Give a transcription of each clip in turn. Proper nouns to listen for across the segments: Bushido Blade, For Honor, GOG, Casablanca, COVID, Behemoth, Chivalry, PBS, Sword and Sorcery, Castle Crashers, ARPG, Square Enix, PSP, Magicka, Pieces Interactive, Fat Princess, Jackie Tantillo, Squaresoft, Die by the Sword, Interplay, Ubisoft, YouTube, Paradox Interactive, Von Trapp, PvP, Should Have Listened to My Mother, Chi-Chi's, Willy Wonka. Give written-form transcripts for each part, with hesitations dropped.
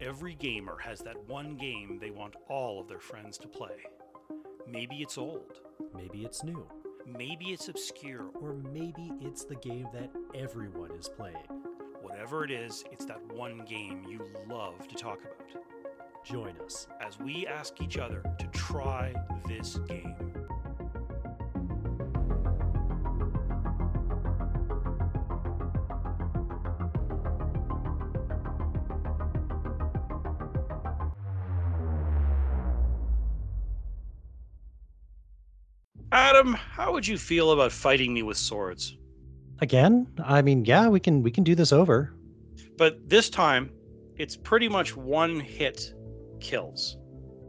Every gamer has that one game they want all of their friends to play. Maybe it's old. Maybe it's new. Maybe it's obscure. Or maybe it's the game that everyone is playing. Whatever it is, it's that one game you love to talk about. Join us as we ask each other to try this game. Adam, how would you feel about fighting me with swords? Again? I mean, yeah, we can do this over. But this time, it's pretty much one hit kills.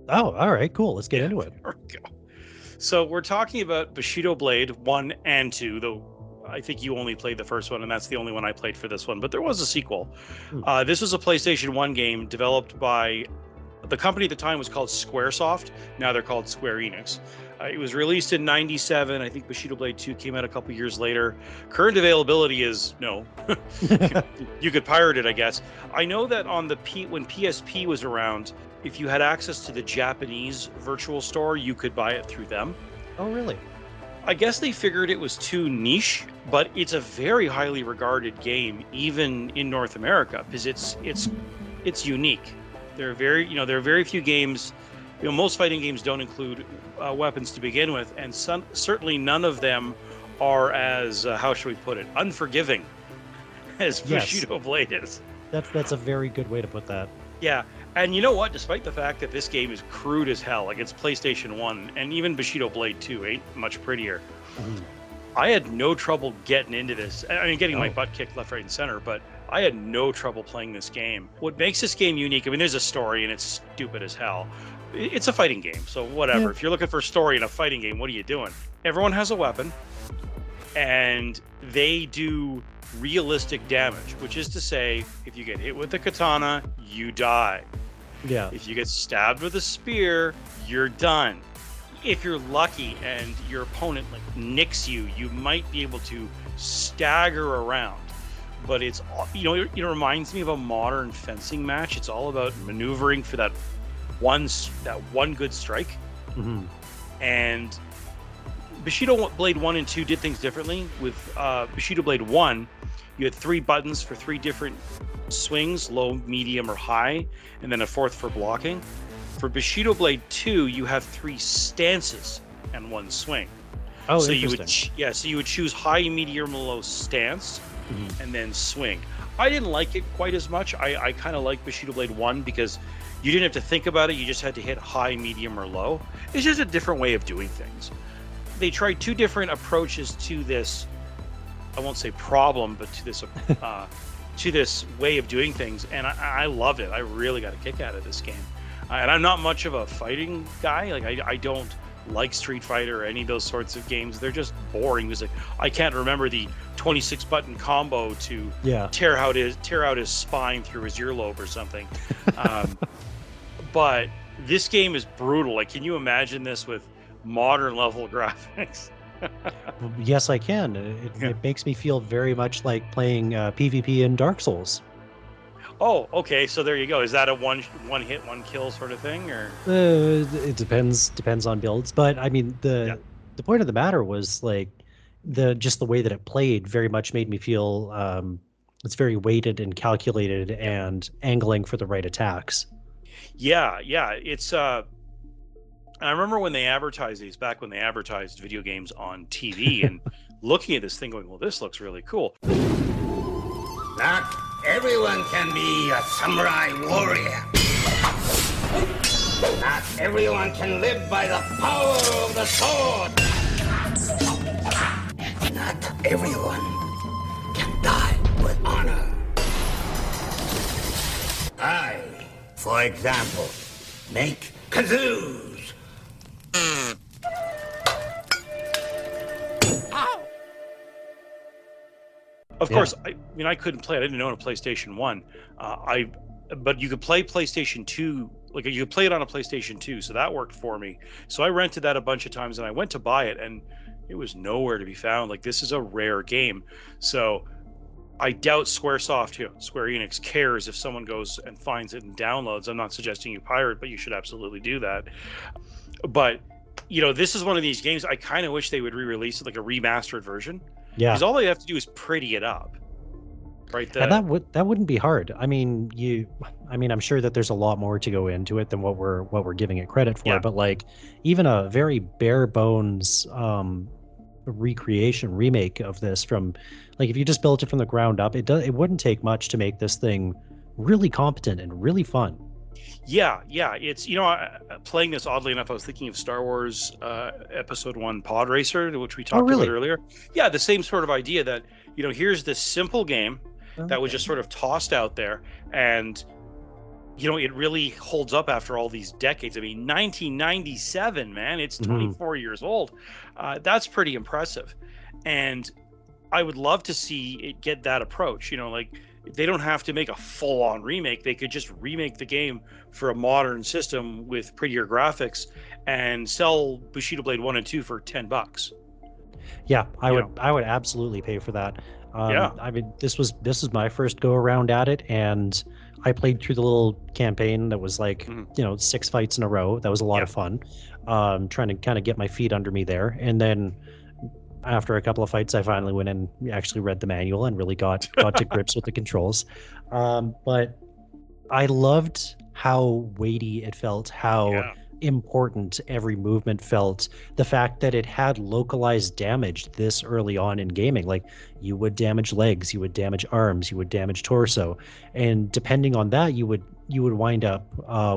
Oh, all right, cool. Let's get into it. There we go. So we're talking about Bushido Blade 1 and 2, though I think you only played the first one, and that's the only one I played for this one. But there was a sequel. This was a PlayStation 1 game developed by... The company at the time was called Squaresoft. Now they're called Square Enix. It was released in 97. I think Bushido Blade 2 came out a couple years later. Current availability is no. You could pirate it, I guess. I know that on the when PSP was around, if you had access to the Japanese virtual store, you could buy it through them. Oh, really? I guess they figured it was too niche, but it's a very highly regarded game, even in North America, because it's unique. There are very few games. You know, most fighting games don't include weapons to begin with, and certainly none of them are as how shall we put it, unforgiving as Bushido Blade is. That's a very good way to put that. Yeah, and you know what? Despite the fact that this game is crude as hell, like it's PlayStation 1, and even Bushido Blade 2 ain't much prettier. Mm-hmm. I had no trouble getting into this. I mean, getting my butt kicked left, right, and center, but I had no trouble playing this game. What makes this game unique, I mean, there's a story, and it's stupid as hell. It's a fighting game, so whatever. Yeah. If you're looking for a story in a fighting game, what are you doing? Everyone has a weapon, and they do realistic damage, which is to say, if you get hit with a katana, you die. Yeah. If you get stabbed with a spear, you're done. If you're lucky and your opponent like nicks you, you might be able to stagger around. But it's, you know, it reminds me of a modern fencing match. It's all about maneuvering for that one good strike. Mm-hmm. And Bushido Blade 1 and 2 did things differently. With Bushido Blade 1, you had 3 buttons for 3 different swings, low, medium, or high, and then a fourth for blocking. For Bushido Blade 2, you have 3 stances and 1 swing. Oh, so interesting. So you would choose high, medium, low stance, mm-hmm. and then swing. I didn't like it quite as much. I kind of liked Bushido Blade 1 because you didn't have to think about it. You just had to hit high, medium, or low. It's just a different way of doing things. They tried 2 different approaches to this. I won't say problem, but to this to this way of doing things, and I loved it. I really got a kick out of this game. And I'm not much of a fighting guy. Like I don't like Street Fighter or any of those sorts of games. They're just boring. Because like, I can't remember the 26 button combo to tear out his spine through his earlobe or something. But this game is brutal. Like, can you imagine this with modern level graphics? Yes, I can. It makes me feel very much like playing PvP in Dark Souls. Oh, okay. So there you go. Is that a one hit, one kill sort of thing, or? It depends on builds, but I mean the point of the matter was like the way that it played very much made me feel it's very weighted and calculated and angling for the right attacks. Yeah. It's I remember when they advertised these, back when they advertised video games on TV, and looking at this thing going, well, this looks really cool. Everyone can be a samurai warrior. Not everyone can live by the power of the sword. Not everyone can die with honor. I, for example, make kazoos. Of course, I couldn't play it. I didn't own a PlayStation 1. But you could play PlayStation 2. Like, you could play it on a PlayStation 2, so that worked for me. So I rented that a bunch of times, and I went to buy it, and it was nowhere to be found. Like, this is a rare game. So I doubt Squaresoft, Square Enix, cares if someone goes and finds it and downloads. I'm not suggesting you pirate, but you should absolutely do that. But, you know, this is one of these games I kind of wish they would re-release it, like a remastered version. Yeah. Because all they have to do is pretty it up. Right there. And that wouldn't be hard. I mean, I'm sure that there's a lot more to go into it than what we're giving it credit for. Yeah. But like, even a very bare bones remake of this from, like, if you just built it from the ground up, it wouldn't take much to make this thing really competent and really fun. Yeah. It's, you know, playing this, oddly enough, I was thinking of Star Wars Episode 1 Pod Racer, which we talked about earlier. Yeah, the same sort of idea that, you know, here's this simple game that was just sort of tossed out there, and, you know, it really holds up after all these decades. I mean, 1997, man, it's 24 years old. That's pretty impressive. And I would love to see it get that approach. You know, like, they don't have to make a full-on remake. They could just remake the game for a modern system with prettier graphics and sell Bushido Blade 1 and 2 for $10. Yeah, I would absolutely pay for that. I mean, this is my first go around at it, and I played through the little campaign that was like, you know, 6 fights in a row. That was a lot of fun, trying to kind of get my feet under me there. And then after a couple of fights, I finally went and actually read the manual and really got to grips with the controls. But I loved how weighty it felt, how important every movement felt. The fact that it had localized damage this early on in gaming, like, you would damage legs, you would damage arms, you would damage torso, and depending on that, you would wind up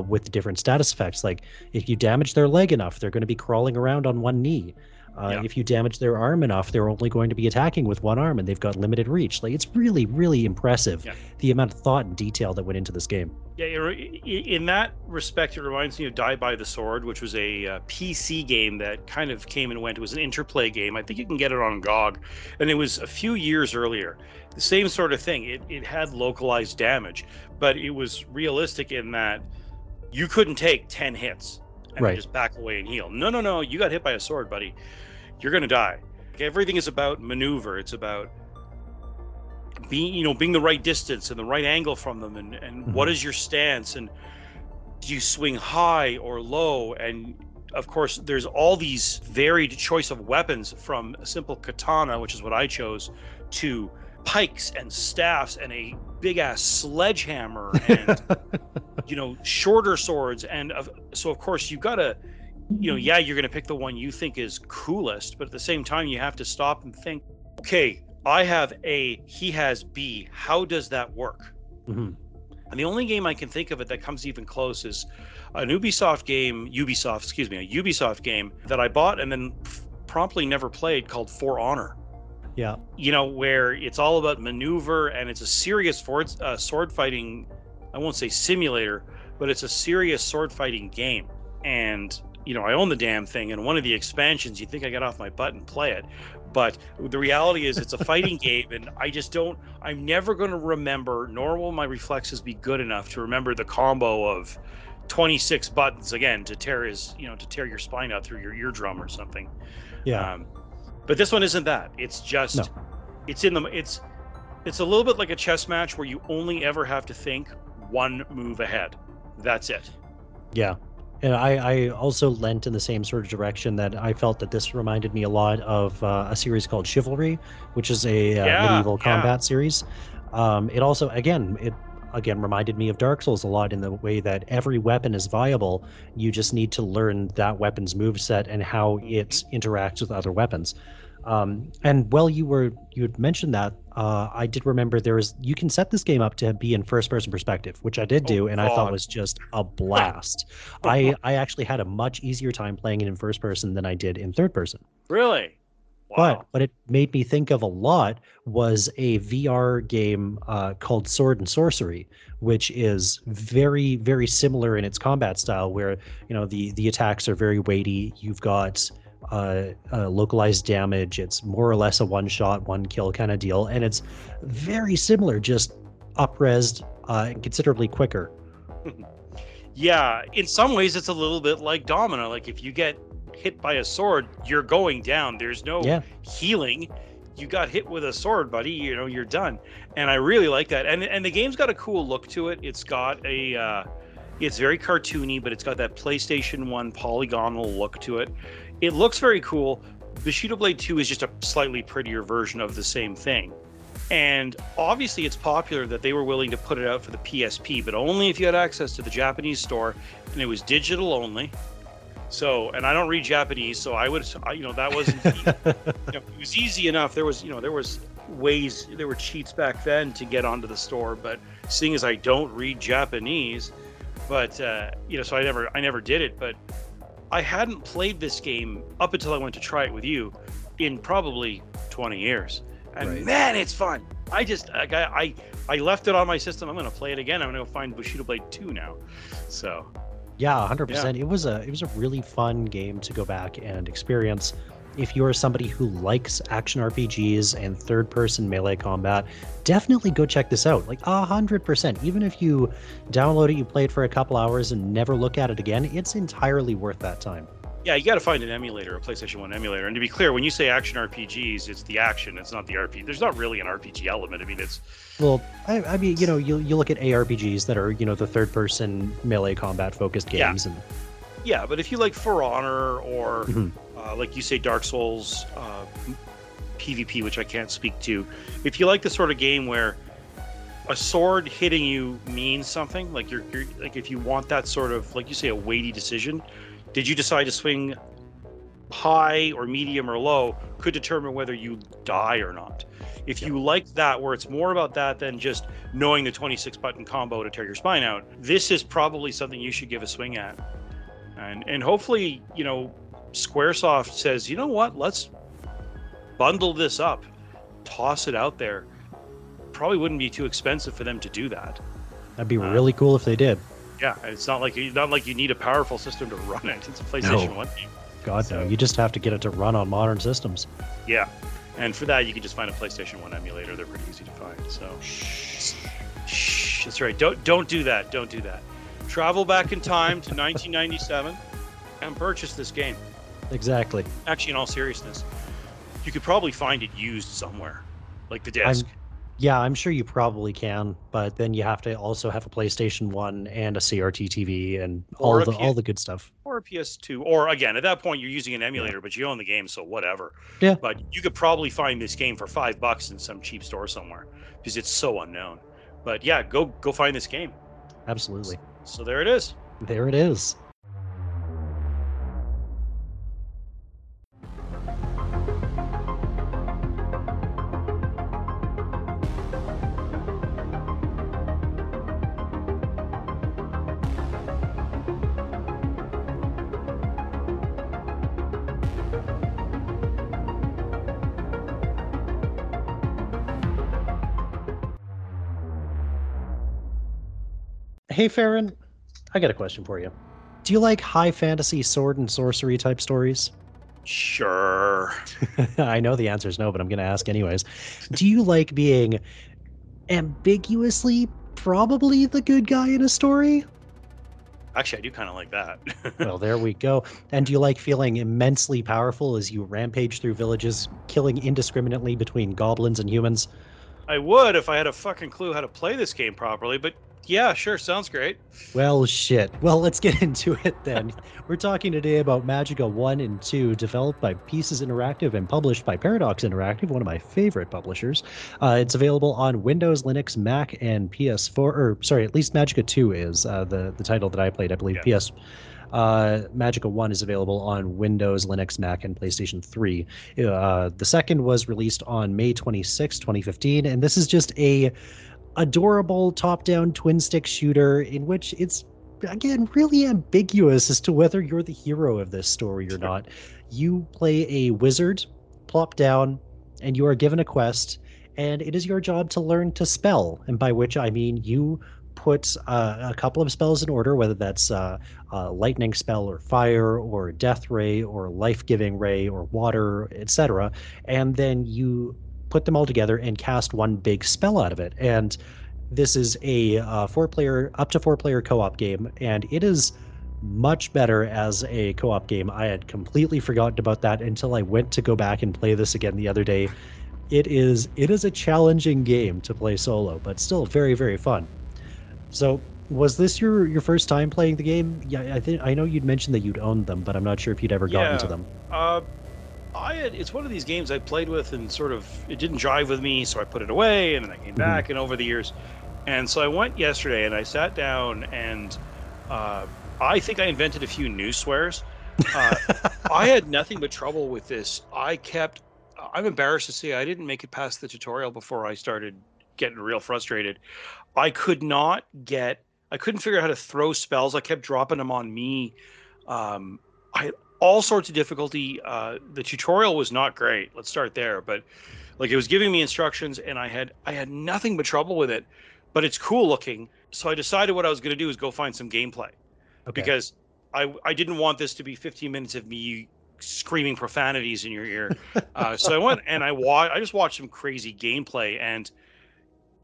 with different status effects. Like, if you damage their leg enough, they're going to be crawling around on one knee. If you damage their arm enough, they're only going to be attacking with one arm, and they've got limited reach. Like, it's really, really impressive, the amount of thought and detail that went into this game. Yeah, in that respect, it reminds me of Die by the Sword, which was a PC game that kind of came and went. It was an Interplay game. I think you can get it on GOG, and it was a few years earlier. The same sort of thing. It had localized damage, but it was realistic in that you couldn't take 10 hits and just back away and heal. No, you got hit by a sword, buddy. You're gonna die. Everything is about maneuver. It's about being the right distance and the right angle from them, and what is your stance, and do you swing high or low? And of course, there's all these varied choice of weapons, from a simple katana, which is what I chose, to pikes and staffs and a big ass sledgehammer and you know, shorter swords. And so of course you've got to, you know, you're going to pick the one you think is coolest, but at the same time, you have to stop and think, okay, I have A, he has B. How does that work? And the only game I can think of it that comes even close is an Ubisoft game that I bought and then promptly never played, called For Honor. Yeah. You know, where it's all about maneuver, and it's a serious sword fighting, I won't say simulator, but it's a serious sword fighting game. And, you know, I own the damn thing, and one of the expansions, you'd think I got off my butt and play it. But the reality is, it's a fighting game, and I'm never going to remember, nor will my reflexes be good enough to remember the combo of 26 buttons again to tear your spine out through your eardrum or something. Yeah. But this one isn't that. It's just, it's a little bit like a chess match where you only ever have to think one move ahead. That's it. Yeah. And I also lent in the same sort of direction, that I felt that this reminded me a lot of a series called Chivalry, which is a medieval combat series. It also, again, reminded me of Dark Souls a lot in the way that every weapon is viable. You just need to learn that weapon's moveset and how it interacts with other weapons. And while you had mentioned that, I did remember you can set this game up to be in first-person perspective, which I did do, and I thought was just a blast. I actually had a much easier time playing it in first person than I did in third person. Really? Wow. But what it made me think of a lot was a VR game called Sword and Sorcery, which is very, very similar in its combat style, where, you know, the attacks are very weighty. You've got localized damage. It's more or less a one-shot, one-kill kind of deal, and it's very similar, just up-resed and considerably quicker. Yeah, in some ways it's a little bit like Domino. Like, if you get hit by a sword, you're going down. There's no healing. you got hit with a sword, buddy, you know, you're done. And I really like that. And the game's got a cool look to it. It's got a, it's very cartoony, but it's got that PlayStation 1 polygonal look to it. It looks very cool. Bushido Blade 2 is just a slightly prettier version of the same thing. And obviously it's popular that they were willing to put it out for the PSP, but only if you had access to the Japanese store, and it was digital only. So, and I don't read Japanese, so I would, you know, that wasn't, you know, it was easy enough. There was, you know, there was ways, there were cheats back then to get onto the store, but seeing as I don't read Japanese, but, you know, so I never did it, but I hadn't played this game up until I went to try it with you in probably 20 years. And right. Man, it's fun. I just, I left it on my system. I'm going to play it again. I'm going to go find Bushido Blade 2 now. So. Yeah, 100%. Yeah. It was a really fun game to go back and experience. If you're somebody who likes action RPGs and third-person melee combat, definitely go check this out. Like, 100%. Even if you download it, you play it for a couple hours and never look at it again, it's entirely worth that time. Yeah, you got to find an emulator, a PlayStation 1 emulator. And to be clear, when you say action RPGs, it's the action. It's not the RPG. There's not really an RPG element. I mean, it's... Well, I mean, you know, you look at ARPGs that are, you know, the third-person melee combat-focused games. Yeah. And... yeah, but if you like For Honor or, mm-hmm. Like you say, Dark Souls, PvP, which I can't speak to, if you like the sort of game where a sword hitting you means something, like you're like if you want that sort of, like you say, a weighty decision... Did you decide to swing high or medium or low could determine whether you die or not. If you like that, where it's more about that than just knowing the 26-button combo to tear your spine out, this is probably something you should give a swing at. And hopefully, you know, Squaresoft says, you know what, let's bundle this up, toss it out there. Probably wouldn't be too expensive for them to do that. That'd be really cool if they did. Yeah, it's not like you need a powerful system to run it. It's a PlayStation 1 game. God, so, no. You just have to get it to run on modern systems. Yeah. And for that, you can just find a PlayStation 1 emulator. They're pretty easy to find. So, shh. That's right. Don't do that. Don't do that. Travel back in time to 1997 and purchase this game. Exactly. Actually, in all seriousness, you could probably find it used somewhere, like the disc. Yeah, I'm sure you probably can, but then you have to also have a PlayStation 1 and a CRT TV and all the good stuff. Or a PS2. Or, again, at that point, you're using an emulator, but you own the game, so whatever. Yeah. But you could probably find this game for $5 in some cheap store somewhere because it's so unknown. But, yeah, go find this game. Absolutely. So there it is. There it is. Hey, Farron, I got a question for you. Do you like high fantasy sword and sorcery type stories? Sure. I know the answer is no, but I'm going to ask anyways. Do you like being ambiguously probably the good guy in a story? Actually, I do kind of like that. Well, there we go. And do you like feeling immensely powerful as you rampage through villages, killing indiscriminately between goblins and humans? I would if I had a fucking clue how to play this game properly, but... yeah, sure. Sounds great. Well, shit. Well, let's get into it then. We're talking today about Magicka 1 and 2, developed by Pieces Interactive and published by Paradox Interactive, one of my favorite publishers. It's available on Windows, Linux, Mac, and PS4. Or, sorry, at least Magicka 2 is the title that I played, I believe. Yeah. Magicka 1 is available on Windows, Linux, Mac, and PlayStation 3. The second was released on May 26, 2015, and this is just a... adorable top-down twin-stick shooter in which it's, again, really ambiguous as to whether you're the hero of this story or not. You play a wizard, plop down, and you are given a quest, and it is your job to learn to spell, and by which I mean you put a couple of spells in order, whether that's a lightning spell or fire or death ray or life-giving ray or water, etc., and then you... put them all together and cast one big spell out of it. And this is a up to four player co-op game, and it is much better as a co-op game. I had completely forgotten about that until I went to go back and play this again the other day. it is a challenging game to play solo, but still very, very fun. So was this your first time playing the game? Yeah, I know you'd mentioned that you'd owned them, but I'm not sure if you'd ever gotten to them. It's one of these games I played with and sort of it didn't jive with me, so I put it away and then I came back and over the years. And so I went yesterday and I sat down and I think I invented a few new swears. I had nothing but trouble with this. I'm embarrassed to say I didn't make it past the tutorial before I started getting real frustrated. I couldn't figure out how to throw spells. I kept dropping them on me. I had all sorts of difficulty. The tutorial was not great. Let's start there. But like it was giving me instructions and I had nothing but trouble with it, but it's cool looking. So I decided what I was going to do is go find some gameplay because I didn't want this to be 15 minutes of me screaming profanities in your ear. So I went and I just watched some crazy gameplay, and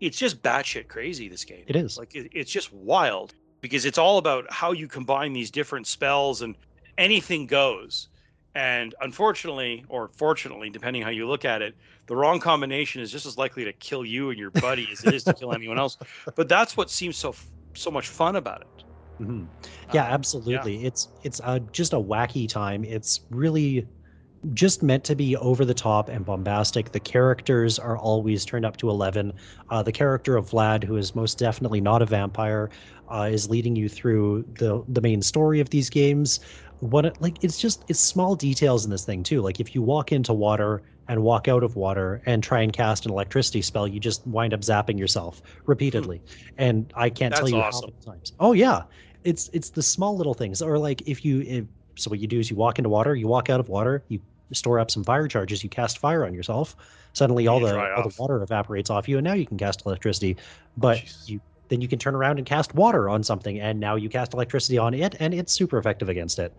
it's just batshit crazy, this game. It is. Like it's just wild because it's all about how you combine these different spells and anything goes. And unfortunately, or fortunately, depending how you look at it, the wrong combination is just as likely to kill you and your buddy as it is to kill anyone else. But that's what seems so much fun about it. Mm-hmm. Yeah, absolutely. Yeah. It's just a wacky time. It's really just meant to be over the top and bombastic. The characters are always turned up to 11. The character of Vlad, who is most definitely not a vampire, is leading you through the main story of these games. It's small details in this thing too. Like if you walk into water and walk out of water and try and cast an electricity spell, you just wind up zapping yourself repeatedly. And I can't tell you how many times. Oh yeah, it's the small little things. Or like so what you do is you walk into water, you walk out of water, you store up some fire charges, you cast fire on yourself. Suddenly all the water evaporates off you, and now you can cast electricity. But Then you can turn around and cast water on something, and now you cast electricity on it, and it's super effective against it.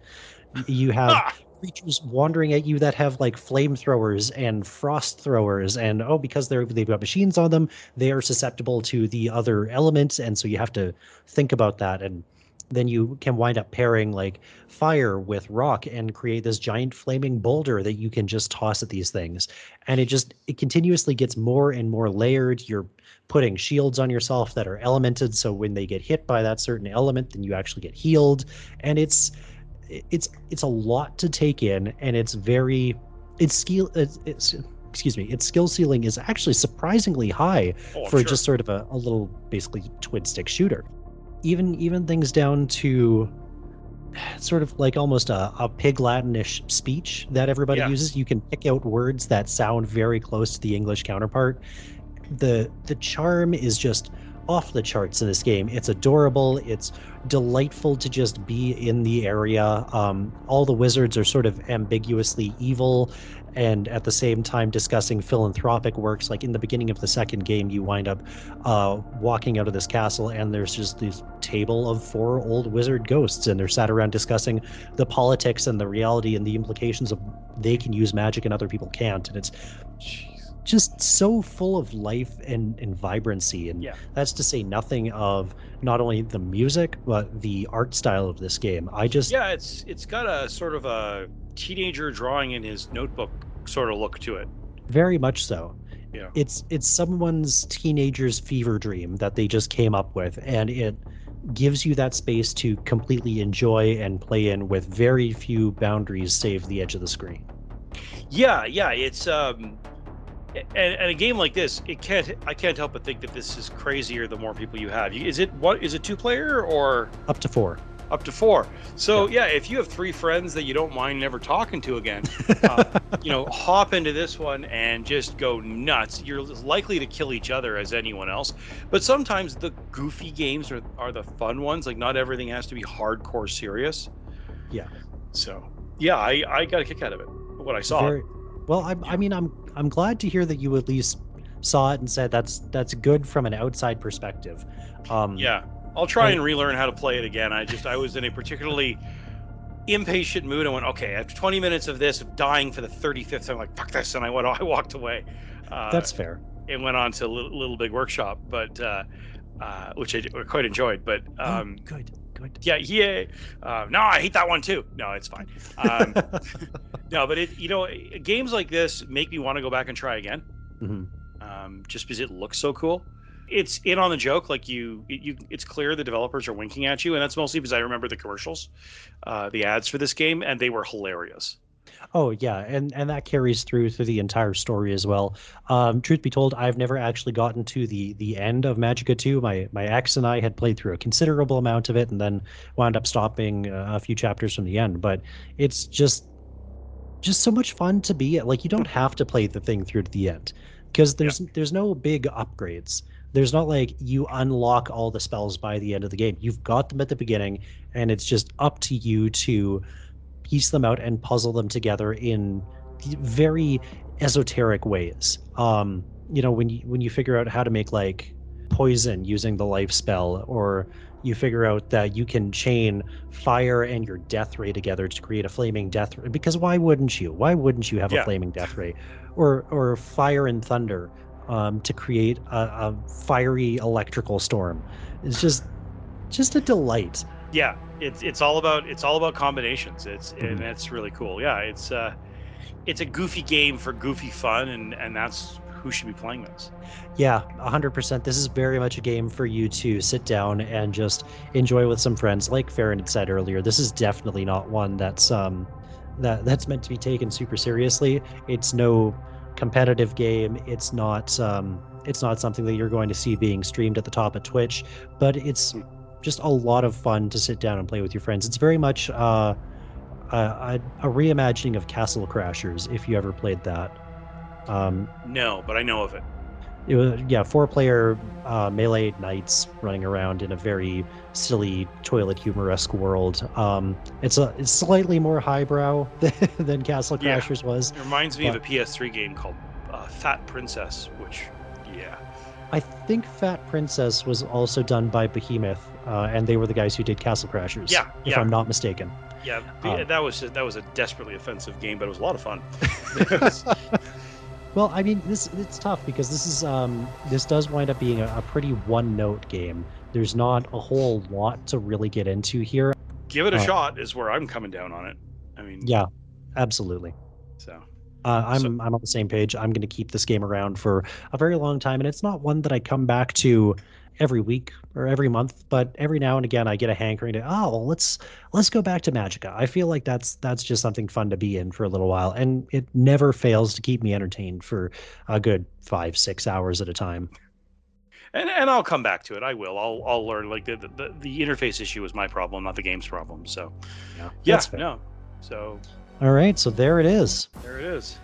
You have creatures wandering at you that have like flamethrowers and frost throwers, and because they've got machines on them, they are susceptible to the other elements, and so you have to think about that. And then you can wind up pairing like fire with rock and create this giant flaming boulder that you can just toss at these things. And it continuously gets more and more layered. You're putting shields on yourself that are elemented, so when they get hit by that certain element, then you actually get healed. And it's a lot to take in, and its skill ceiling is actually surprisingly high just sort of a little basically twin stick shooter. Even things down to sort of like almost a pig Latin-ish speech that everybody uses. You can pick out words that sound very close to the English counterpart. The charm is just off the charts in this game. It's adorable. It's delightful to just be in the area. All the wizards are sort of ambiguously evil and at the same time discussing philanthropic works. Like in the beginning of the second game, you wind up walking out of this castle, and there's just this table of 4 old wizard ghosts, and they're sat around discussing the politics and the reality and the implications of they can use magic and other people can't. And it's just so full of life and vibrancy. And that's to say nothing of not only the music, but the art style of this game. It's got a sort of a teenager drawing in his notebook sort of look to it. Very much so. Yeah. It's someone's teenager's fever dream that they just came up with. And it gives you that space to completely enjoy and play in with very few boundaries, save the edge of the screen. Yeah. It's, And a game like this, I can't help but think that this is crazier the more people you have. Is it 2-player or up to 4? Up to 4. So yeah, if you have 3 friends that you don't mind never talking to again, hop into this one and just go nuts. You're likely to kill each other as anyone else. But sometimes the goofy games are the fun ones. Like not everything has to be hardcore serious. Yeah. So yeah, I got a kick out of it. What I saw. Well, I'm glad to hear that you at least saw it and said that's good from an outside perspective. I'll try and relearn how to play it again. I was in a particularly impatient mood. I went, okay, after 20 minutes of this, dying for the 35th time, I'm like, fuck this, and I walked away. That's fair. And went on to Little Big Workshop, but which I quite enjoyed. But good. Yeah. No, I hate that one too. No, it's fine. No, but games like this make me want to go back and try again. Mm-hmm. Just because it looks so cool. It's in on the joke, like it's clear the developers are winking at you, and that's mostly because I remember the commercials, the ads for this game, and they were hilarious. Oh yeah, and that carries through the entire story as well. Truth be told, I've never actually gotten to the end of Magicka 2. My ex and I had played through a considerable amount of it, and then wound up stopping a few chapters from the end. But it's just so much fun to be at. Like, you don't have to play the thing through to the end, because there's no big upgrades. There's not like you unlock all the spells by the end of the game. You've got them at the beginning, and it's just up to you to piece them out and puzzle them together in very esoteric ways. When you figure out how to make like poison using the life spell, or you figure out that you can chain fire and your death ray together to create a flaming death ray, because why wouldn't you have a flaming death ray, or fire and thunder to create a fiery electrical storm. It's just a delight. Yeah, it's all about combinations. And that's really cool. Yeah, it's a goofy game for goofy fun, and that's who should be playing this. Yeah, 100%. This is very much a game for you to sit down and just enjoy with some friends. Like Farron had said earlier, this is definitely not one that's meant to be taken super seriously. It's no competitive game. It's not something that you're going to see being streamed at the top of Twitch, but it's just a lot of fun to sit down and play with your friends. It's very much a reimagining of Castle Crashers, if you ever played that. No, but I know of it. It was, four-player melee knights running around in a very silly toilet humor-esque world. It's slightly more highbrow than Castle Crashers was. It reminds me of a PS3 game called Fat Princess, which, I think Fat Princess was also done by Behemoth, and they were the guys who did Castle Crashers, if I'm not mistaken. Yeah, that was a desperately offensive game, but it was a lot of fun. Well, I mean, it's tough because this does wind up being a pretty one-note game. There's not a whole lot to really get into here. Give it a shot is where I'm coming down on it. I mean, yeah, absolutely. So. I'm on the same page. I'm going to keep this game around for a very long time, and it's not one that I come back to every week or every month, but every now and again I get a hankering to, let's go back to Magicka. I feel like that's just something fun to be in for a little while, and it never fails to keep me entertained for a good 5-6 hours at a time. And I'll come back to it. I will. I'll learn. Like the interface issue was my problem, not the game's problem. So, yeah, no. So. All right, so there it is.